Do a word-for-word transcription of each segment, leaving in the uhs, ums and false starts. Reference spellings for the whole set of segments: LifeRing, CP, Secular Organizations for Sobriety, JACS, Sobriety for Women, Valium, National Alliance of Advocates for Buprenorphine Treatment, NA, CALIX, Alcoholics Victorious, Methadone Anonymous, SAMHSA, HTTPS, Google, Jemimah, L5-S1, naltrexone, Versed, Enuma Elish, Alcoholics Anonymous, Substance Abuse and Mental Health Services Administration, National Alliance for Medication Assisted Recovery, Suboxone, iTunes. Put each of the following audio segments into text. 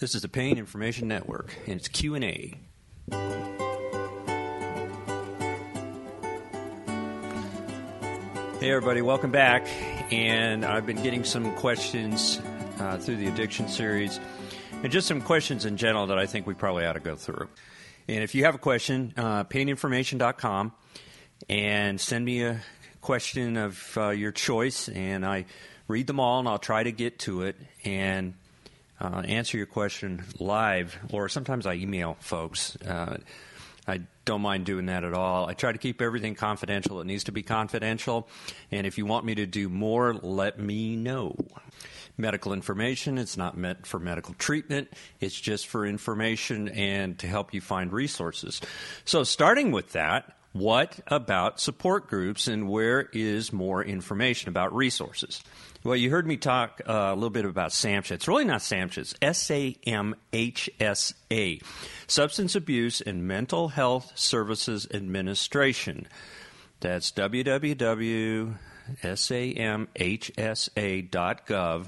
This is the Pain Information Network, and it's Q and A. Hey, everybody. Welcome back. And I've been getting some questions uh, through the addiction series, and just some questions in general that I think we probably ought to go through. And if you have a question, uh, pain information dot com, and send me a question of uh, your choice, and I read them all, and I'll try to get to it and uh, answer your question live, or sometimes I email folks. Uh, I don't mind doing that at all. I try to keep everything confidential. It needs to be confidential, and if you want me to do more, let me know. Medical information, it's not meant for medical treatment. It's just for information and to help you find resources. So starting with that, what about support groups, and where is more information about resources? Well, you heard me talk uh, a little bit about SAMHSA. It's really not SAMHSA. It's S A M H S A, Substance Abuse and Mental Health Services Administration. That's w w w dot S A M H S A dot gov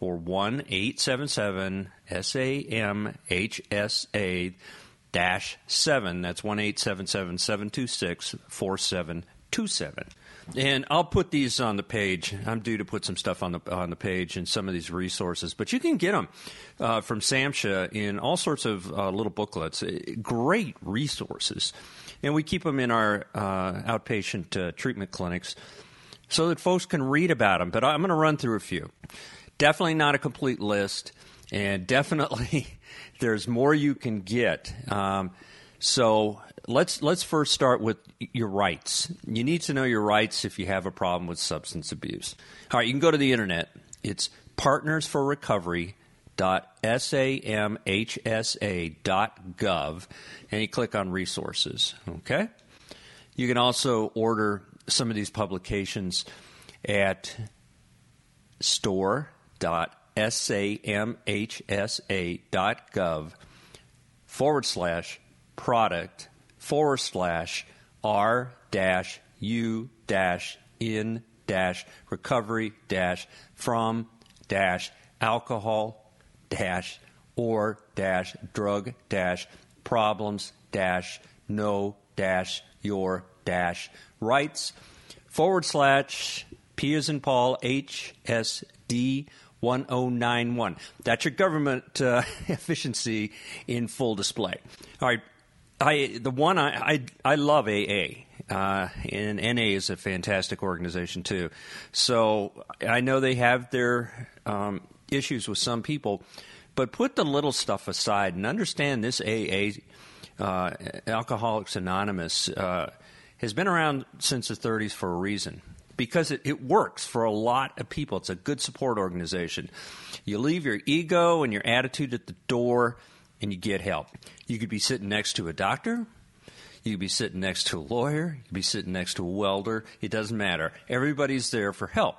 or one eight seven seven S A M H S A seven. That's one eight seven seven, seven two six, four seven two seven. And I'll put these on the page. I'm due to put some stuff on the on the page and some of these resources. But you can get them uh, from SAMHSA in all sorts of uh, little booklets. Great resources. And we keep them in our uh, outpatient uh, treatment clinics so that folks can read about them. But I'm going to run through a few. Definitely not a complete list, and definitely there's more you can get. Um, so let's let's first start with your rights. You need to know your rights if you have a problem with substance abuse. All right, you can go to the internet. It's partners for recovery dot S A M H S A dot gov, and you click on resources. Okay, you can also order some of these publications at store dot S A M H S A dot gov forward slash product forward slash R dash U dash in dash recovery dash from dash alcohol dash or dash drug dash problems dash no dash your dash rights forward slash P as in Paul H S D one oh nine one. That's your government uh, efficiency in full display. All right. I the one I I, I love A A. Uh, and N A is a fantastic organization too. So I know they have their um, issues with some people, but put the little stuff aside and understand this A A, uh, Alcoholics Anonymous, uh, has been around since the thirties for a reason. Because it, it works for a lot of people. It's a good support organization. You leave your ego and your attitude at the door, and you get help. You could be sitting next to a doctor. You could be sitting next to a lawyer. You could be sitting next to a welder. It doesn't matter. Everybody's there for help.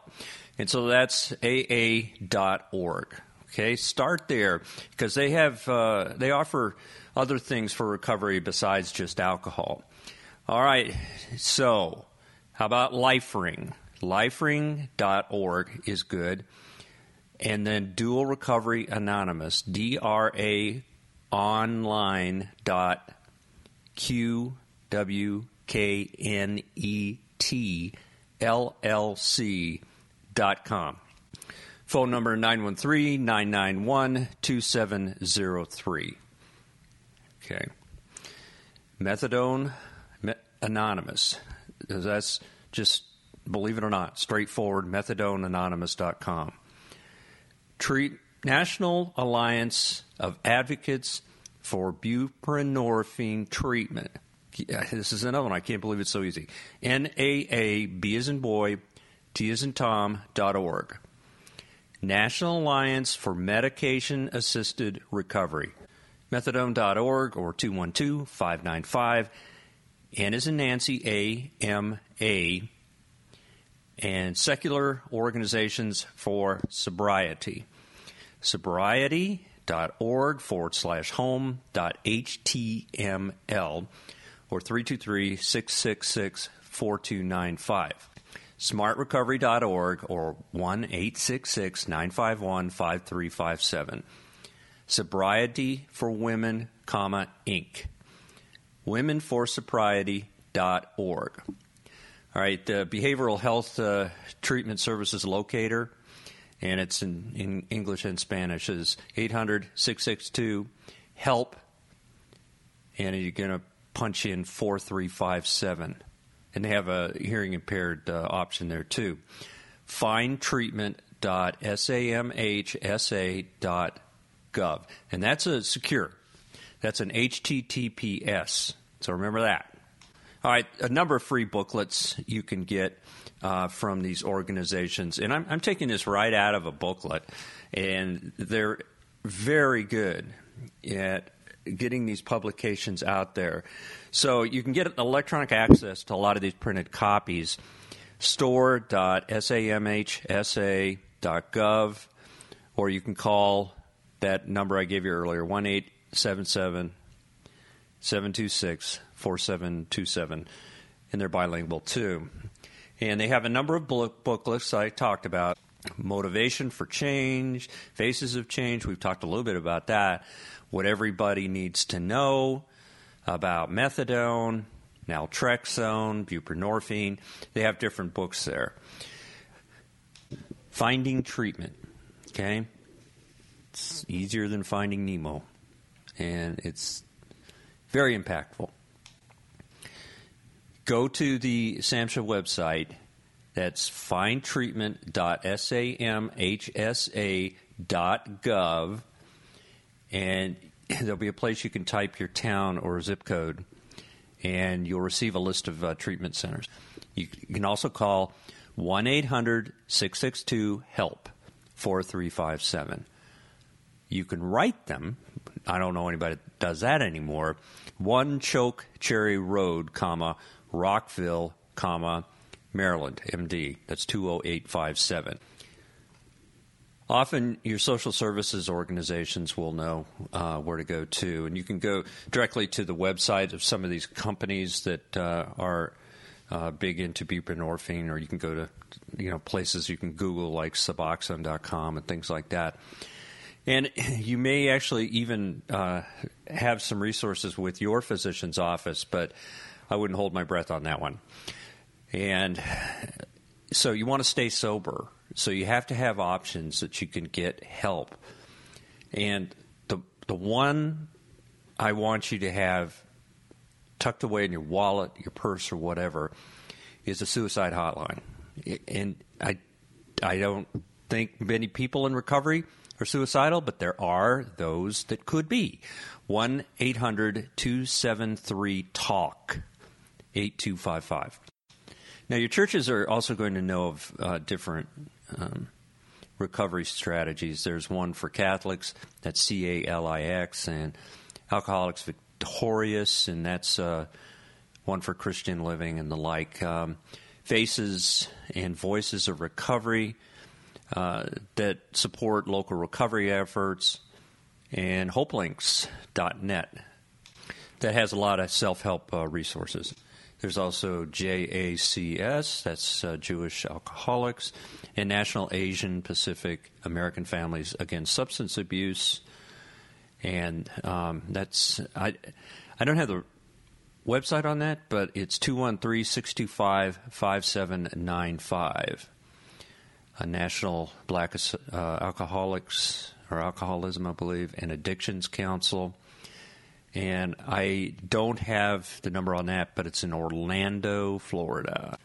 And so that's A A dot org. Okay, start there, because they have uh, they offer other things for recovery besides just alcohol. All right, so how about LifeRing? LifeRing dot org is good. And then Dual Recovery Anonymous, D R A online dot Q W K N E T L L C dot com. Phone number nine one three, nine nine one, two seven zero three. Okay. Methadone Anonymous. That's just, believe it or not, straightforward, methadone anonymous dot com. Treat National Alliance of Advocates for Buprenorphine Treatment. Yeah, this is another one. I can't believe it's so easy. N A A, B as in boy, T as in Tom, dot org. National Alliance for Medication Assisted Recovery. methadone dot org or two one two, five nine five. N as in Nancy, A M A, and Secular Organizations for Sobriety. Sobriety dot org forward slash home dot H T M L or three two three, six six six, four two nine five. smart recovery dot org or one eight six six, nine five one, five three five seven. Sobriety for Women, comma, Incorporated. women for sobriety dot org. All right, the Behavioral Health uh, Treatment Services Locator, and it's in, in English and Spanish, is eight hundred, six six two, HELP, and you're going to punch in four three five seven. And they have a hearing impaired uh, option there, too. find treatment dot S A M H S A dot gov. And that's a secure. That's an H T T P S. So remember that. All right, a number of free booklets you can get uh, from these organizations. And I'm, I'm taking this right out of a booklet. And they're very good at getting these publications out there. So you can get electronic access to a lot of these printed copies. store dot S A M H S A dot gov, or you can call that number I gave you earlier, one eight seven seven, seven two six, four seven two seven, and they're bilingual too. And they have a number of booklets I talked about, Motivation for Change, Faces of Change, we've talked a little bit about that, What Everybody Needs to Know about Methadone, Naltrexone, buprenorphine. They have different books there. Finding Treatment, okay? It's easier than Finding Nemo, and it's very impactful. Go to the S A M H S A website. That's find treatment dot S A M H S A dot gov, and there'll be a place you can type your town or zip code, and you'll receive a list of uh, treatment centers. You can also call one eight hundred, six six two, HELP, four three five seven. You can write them. I don't know anybody that does that anymore. one Choke Cherry Road, comma, Rockville, comma, Maryland, M D. That's two oh eight five seven. Often your social services organizations will know uh, where to go to, and you can go directly to the website of some of these companies that uh, are uh, big into buprenorphine, or you can go to you know places you can Google like Suboxone dot com and things like that. And you may actually even uh, have some resources with your physician's office, but I wouldn't hold my breath on that one. And so you want to stay sober. So you have to have options that you can get help. And the the one I want you to have tucked away in your wallet, your purse, or whatever, is a suicide hotline. And I, I don't think many people in recovery are suicidal, but there are those that could be. one eight hundred, two seven three, TALK, eight two five five. Now, your churches are also going to know of uh, different um, recovery strategies. There's one for Catholics, that's C A L I X, and Alcoholics Victorious, and that's uh, one for Christian Living and the like. Um, Faces and Voices of Recovery uh, that support local recovery efforts, and hope links dot net that has a lot of self-help uh, resources. There's also J A C S, that's uh, Jewish Alcoholics, and National Asian Pacific American Families Against Substance Abuse. And um, that's, I I don't have the website on that, but it's two one three, six two five, five seven nine five. A National Black uh, Alcoholics, or Alcoholism, I believe, and Addictions Council. And I don't have the number on that, but it's in Orlando, Florida.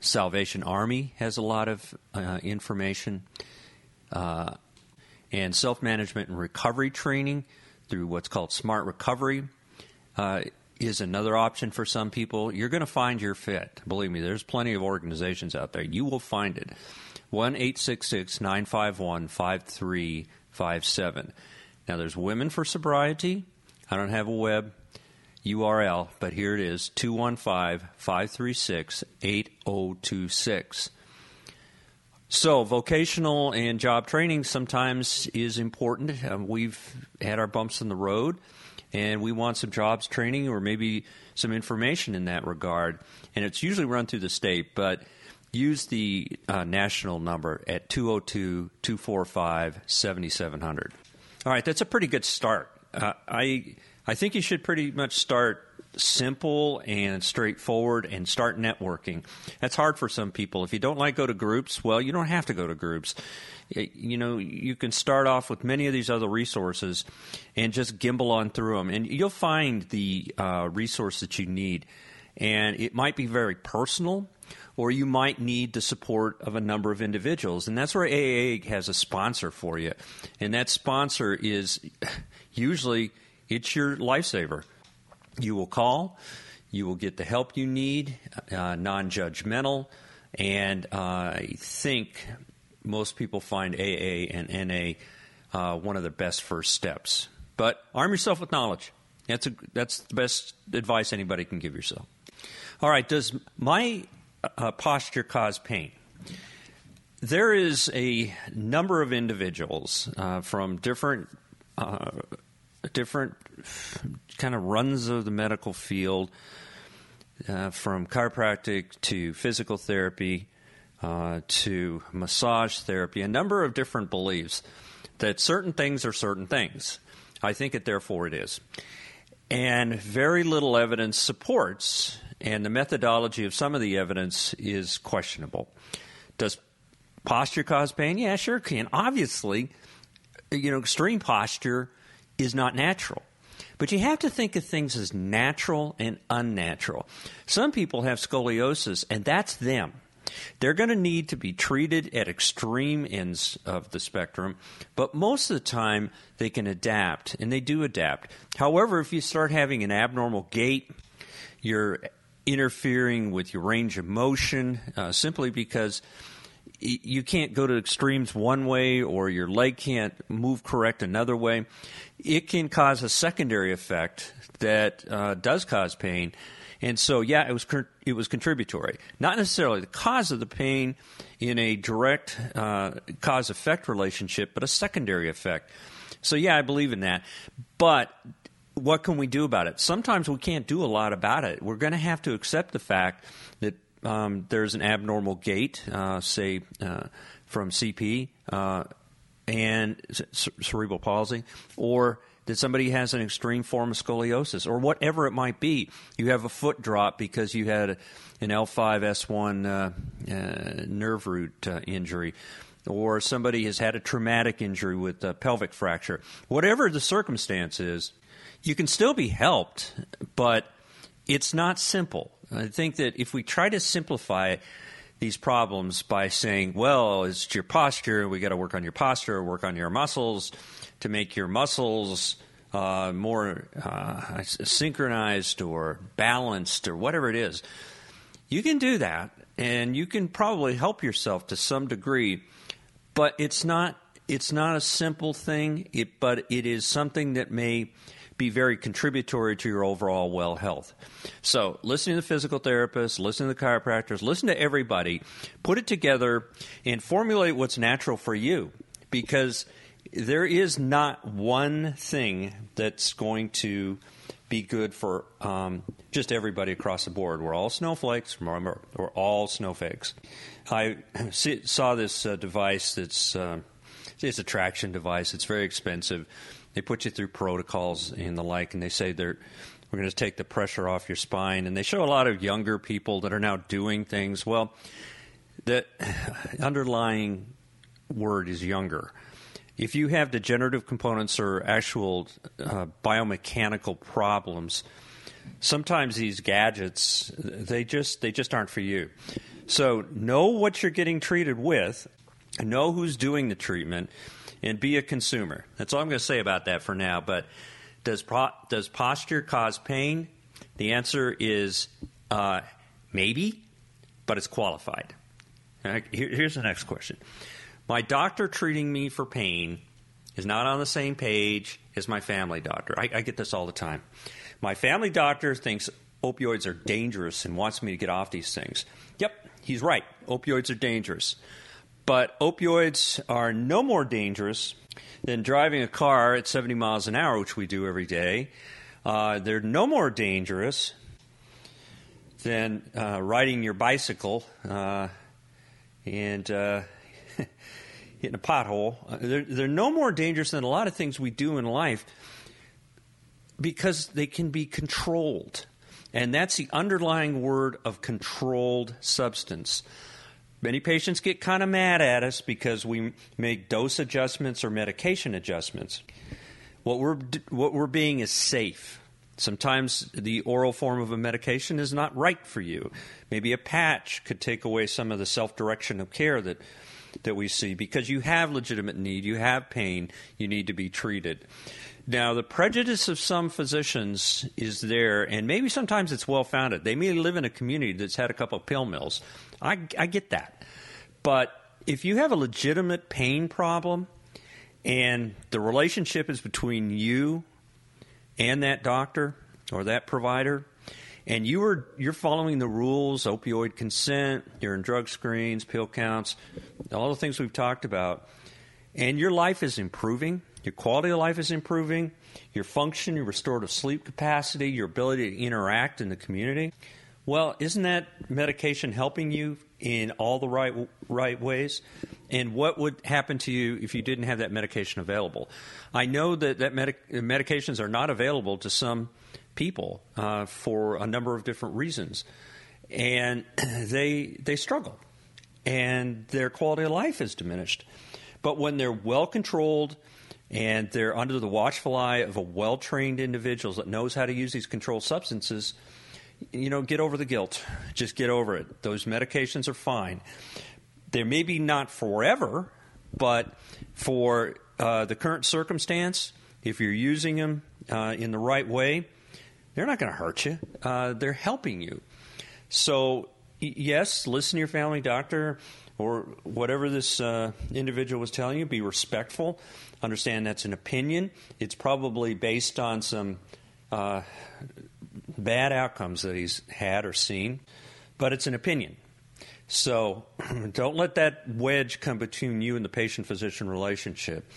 Salvation Army has a lot of uh, information. Uh, and self-management and recovery training through what's called SMART Recovery uh, is another option for some people. You're going to find your fit. Believe me, there's plenty of organizations out there. You will find it. one eight six six, nine five one, five three five seven. Now, there's Women for Sobriety. I don't have a web U R L, but here it is, two one five, five three six, eight zero two six. So vocational and job training sometimes is important. Um, we've had our bumps in the road, and we want some jobs training or maybe some information in that regard. And it's usually run through the state, but use the uh, national number at two oh two, two four five, seven seven zero zero. All right, that's a pretty good start. Uh, I I think you should pretty much start simple and straightforward and start networking. That's hard for some people. If you don't like go to groups, well, you don't have to go to groups. You know, you can start off with many of these other resources and just gimbal on through them. And you'll find the uh, resource that you need. And it might be very personal, or you might need the support of a number of individuals. And that's where A A has a sponsor for you. And that sponsor is usually it's your lifesaver. You will call, you will get the help you need, uh, non-judgmental, and uh, I think most people find A A and N A uh, one of the best first steps. But arm yourself with knowledge. That's a, that's the best advice anybody can give yourself. All right, does my uh, posture cause pain? There is a number of individuals uh, from different uh, different kind of runs of the medical field, uh, from chiropractic to physical therapy uh, to massage therapy, a number of different beliefs that certain things are certain things. I think it therefore it is. And very little evidence supports, and the methodology of some of the evidence is questionable. Does posture cause pain? Yeah, sure can. Obviously, you know, extreme posture is not natural. But you have to think of things as natural and unnatural. Some people have scoliosis, and that's them. They're going to need to be treated at extreme ends of the spectrum, but most of the time they can adapt, and they do adapt. However, if you start having an abnormal gait, you're interfering with your range of motion uh, simply because y- you can't go to extremes one way or your leg can't move correct another way. It can cause a secondary effect that uh, does cause pain. And so, yeah, it was it was contributory. Not necessarily the cause of the pain in a direct uh, cause-effect relationship, but a secondary effect. So, yeah, I believe in that. But what can we do about it? Sometimes we can't do a lot about it. We're going to have to accept the fact that um, there's an abnormal gait, uh, say, uh, from C P uh, and c- cerebral palsy, or that somebody has an extreme form of scoliosis or whatever it might be. You have a foot drop because you had a, an L five S one uh, uh, nerve root uh, injury, or somebody has had a traumatic injury with a pelvic fracture. Whatever the circumstance is, you can still be helped, but it's not simple. I think that if we try to simplify these problems by saying, well, it's your posture, we got to work on your posture, work on your muscles, to make your muscles uh, more uh, synchronized or balanced or whatever it is. You can do that, and you can probably help yourself to some degree, but it's not it's not a simple thing, it, but it is something that may be very contributory to your overall well health. So listen to the physical therapists, listen to the chiropractors, listen to everybody, put it together, and formulate what's natural for you, because there is not one thing that's going to be good for um, just everybody across the board. We're all snowflakes. Remember, we're all snowflakes. I see, saw this uh, device that's uh, it's a traction device. It's very expensive. They put you through protocols and the like, and they say they're we're going to take the pressure off your spine. And they show a lot of younger people that are now doing things. Well, the underlying word is younger. If you have degenerative components or actual uh, biomechanical problems, sometimes these gadgets, they just they just aren't for you. So know what you're getting treated with, know who's doing the treatment, and be a consumer. That's all I'm going to say about that for now. But does pro- does posture cause pain? The answer is uh, maybe, but it's qualified. Right, here, here's the next question. My doctor treating me for pain is not on the same page as my family doctor. I, I get this all the time. My family doctor thinks opioids are dangerous and wants me to get off these things. Yep, he's right. Opioids are dangerous. But opioids are no more dangerous than driving a car at seventy miles an hour, which we do every day. Uh, they're no more dangerous than uh, riding your bicycle uh, and... Uh, hitting a pothole. They're, they're no more dangerous than a lot of things we do in life because they can be controlled. And that's the underlying word of controlled substance. Many patients get kind of mad at us because we make dose adjustments or medication adjustments. What we're what we're being is safe. Sometimes the oral form of a medication is not right for you. Maybe a patch could take away some of the self-direction of care that that we see because you have legitimate need, you have pain, you need to be treated. Now, the prejudice of some physicians is there, and maybe sometimes it's well-founded. They may live in a community that's had a couple of pill mills. I, I get that. But if you have a legitimate pain problem and the relationship is between you and that doctor or that provider, and you are, you're following the rules, opioid consent, you're in drug screens, pill counts, all the things we've talked about, and your life is improving, your quality of life is improving, your function, your restorative sleep capacity, your ability to interact in the community. Well, isn't that medication helping you in all the right right ways? And what would happen to you if you didn't have that medication available? I know that, that medic- medications are not available to some people uh, for a number of different reasons. And they they struggle. And their quality of life is diminished. But when they're well-controlled and they're under the watchful eye of a well-trained individual that knows how to use these controlled substances, you know, get over the guilt. Just get over it. Those medications are fine. They may be not forever, but for uh, the current circumstance, if you're using them uh, in the right way, they're not going to hurt you. Uh, they're helping you. So, yes, listen to your family doctor or whatever this uh, individual was telling you. Be respectful. Understand that's an opinion. It's probably based on some uh, bad outcomes that he's had or seen, but it's an opinion. So don't let that wedge come between you and the patient-physician relationship.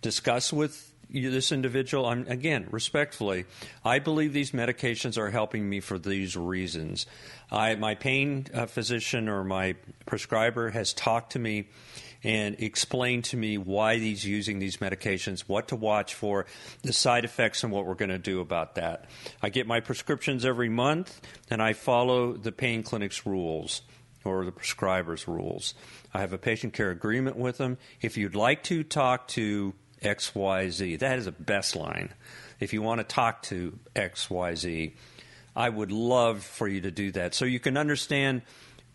Discuss with you, this individual, I'm, again, respectfully, I believe these medications are helping me for these reasons. I, my pain uh, physician or my prescriber has talked to me and explain to me why he's using these medications, what to watch for, the side effects, and what we're going to do about that. I get my prescriptions every month, and I follow the pain clinic's rules or the prescriber's rules. I have a patient care agreement with them. If you'd like to talk to X Y Z, that is the best line. If you want to talk to X Y Z, I would love for you to do that so you can understand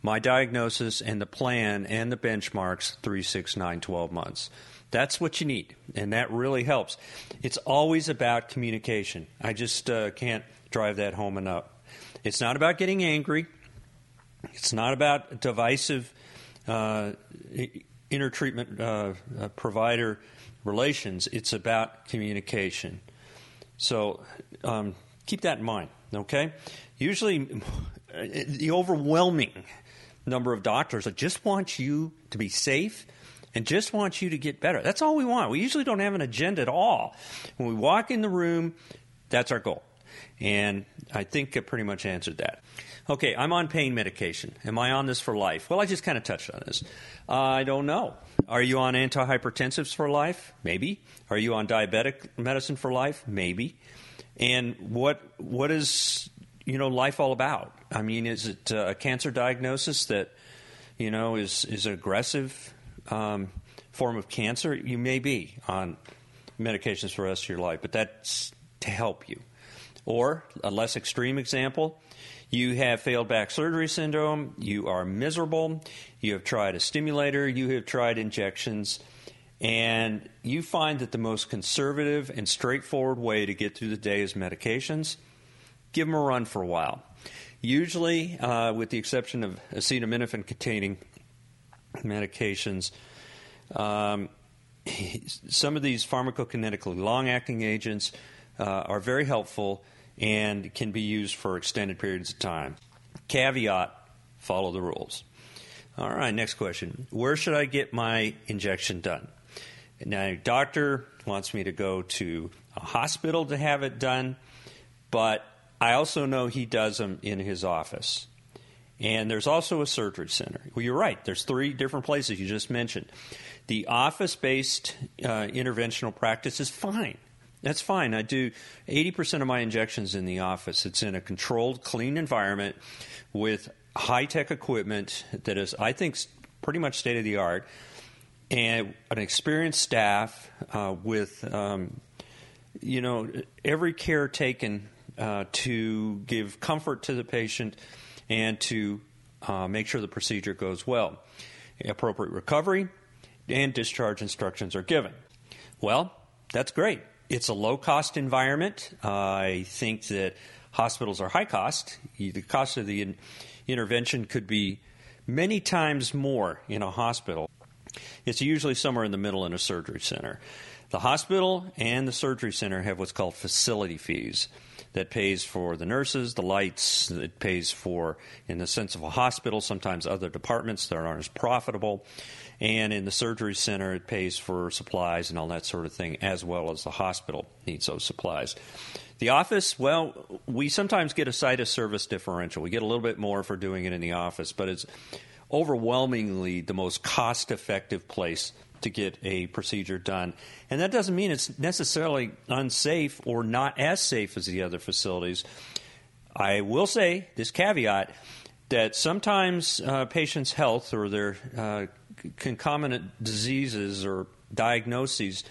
my diagnosis and the plan and the benchmarks, three, six, nine, twelve months. That's what you need, and that really helps. It's always about communication. I just uh, can't drive that home enough. It's not about getting angry. It's not about divisive uh, intertreatment uh, uh, provider relations. It's about communication. So um, keep that in mind, okay? Usually the overwhelming number of doctors that just want you to be safe and just want you to get better. That's all we want. We usually don't have an agenda at all. When we walk in the room, that's our goal. And I think I pretty much answered that. Okay, I'm on pain medication. Am I on this for life? Well, I just kind of touched on this. Uh, I don't know. Are you on antihypertensives for life? Maybe. Are you on diabetic medicine for life? Maybe. And what what is, you know, life all about? I mean, is it uh, a cancer diagnosis that, you know, is, is an aggressive um, form of cancer? You may be on medications for the rest of your life, but that's to help you. Or a less extreme example, you have failed back surgery syndrome, you are miserable, you have tried a stimulator, you have tried injections, and you find that the most conservative and straightforward way to get through the day is medications. Give them a run for a while. Usually, uh, with the exception of acetaminophen-containing medications, um, some of these pharmacokinetically long-acting agents uh, are very helpful and can be used for extended periods of time. Caveat, follow the rules. All right, next question. Where should I get my injection done? Now, a doctor wants me to go to a hospital to have it done, but I also know he does them in his office. And there's also a surgery center. Well, you're right. There's three different places you just mentioned. The office-based uh, interventional practice is fine. That's fine. I do eighty percent of my injections in the office. It's in a controlled, clean environment with high-tech equipment that is, I think, pretty much state-of-the-art, and an experienced staff uh, with, um, you know, every care taken uh, to give comfort to the patient and to uh, make sure the procedure goes well. Appropriate recovery and discharge instructions are given. Well, that's great. It's a low-cost environment. Uh, I think that hospitals are high-cost. The cost of the in- intervention could be many times more in a hospital. It's usually somewhere in the middle in a surgery center. The hospital and the surgery center have what's called facility fees that pays for the nurses, the lights, it pays for, in the sense of a hospital, sometimes other departments that aren't as profitable. And in the surgery center, it pays for supplies and all that sort of thing, as well as the hospital needs those supplies. The office, well, we sometimes get a site of service differential. We get a little bit more for doing it in the office, but it's overwhelmingly the most cost-effective place to get a procedure done. And that doesn't mean it's necessarily unsafe or not as safe as the other facilities. I will say this caveat that sometimes uh, patients' health or their uh, concomitant diseases or diagnoses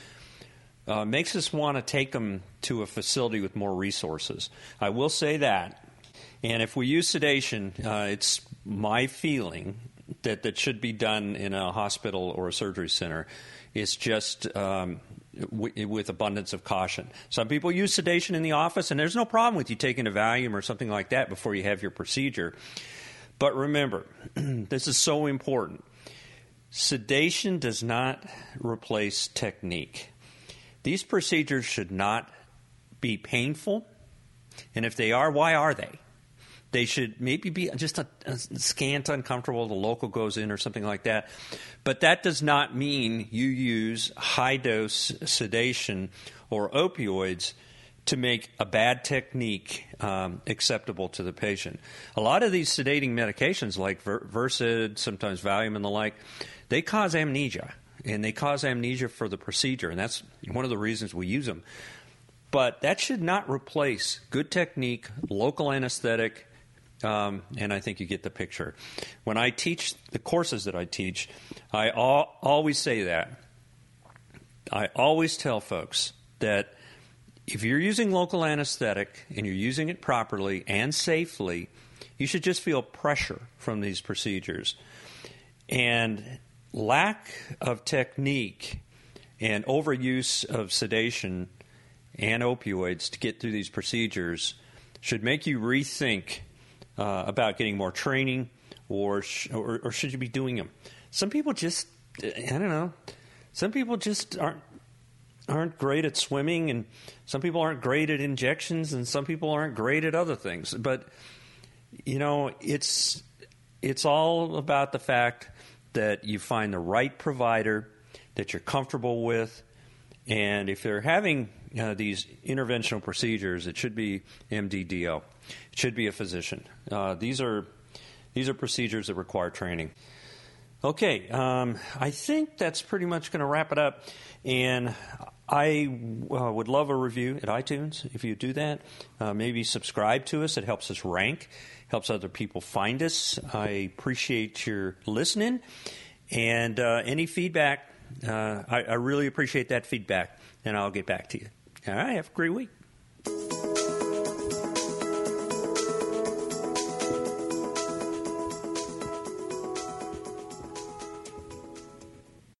uh, makes us want to take them to a facility with more resources. I will say that. And if we use sedation, uh, it's my feeling that that should be done in a hospital or a surgery center. It's just um, w- with abundance of caution. Some people use sedation in the office, and there's no problem with you taking a Valium or something like that before you have your procedure. But remember, this is so important. Sedation does not replace technique. These procedures should not be painful. And if they are, why are they? They should maybe be just a, a scant uncomfortable, the local goes in or something like that. But that does not mean you use high-dose sedation or opioids to make a bad technique um, acceptable to the patient. A lot of these sedating medications like Ver- Versed, sometimes Valium and the like, they cause amnesia, and they cause amnesia for the procedure, and that's one of the reasons we use them. But that should not replace good technique, local anesthetic. Um, and I think you get the picture. When I teach the courses that I teach, I all, always say that. I always tell folks that if you're using local anesthetic and you're using it properly and safely, you should just feel pressure from these procedures. And lack of technique and overuse of sedation and opioids to get through these procedures should make you rethink Uh, about getting more training, or, sh- or or should you be doing them? Some people just, I don't know, some people just aren't aren't great at swimming, and some people aren't great at injections, and some people aren't great at other things. But, you know, it's it's all about the fact that you find the right provider that you're comfortable with, and if they're having uh, these interventional procedures, it should be M D D O. It should be a physician. Uh, these are these are procedures that require training. Okay, um, I think that's pretty much going to wrap it up. And I uh, would love a review at iTunes if you do that. Uh, maybe subscribe to us. It helps us rank, helps other people find us. I appreciate your listening. And uh, any feedback, uh, I, I really appreciate that feedback. And I'll get back to you. All right, have a great week.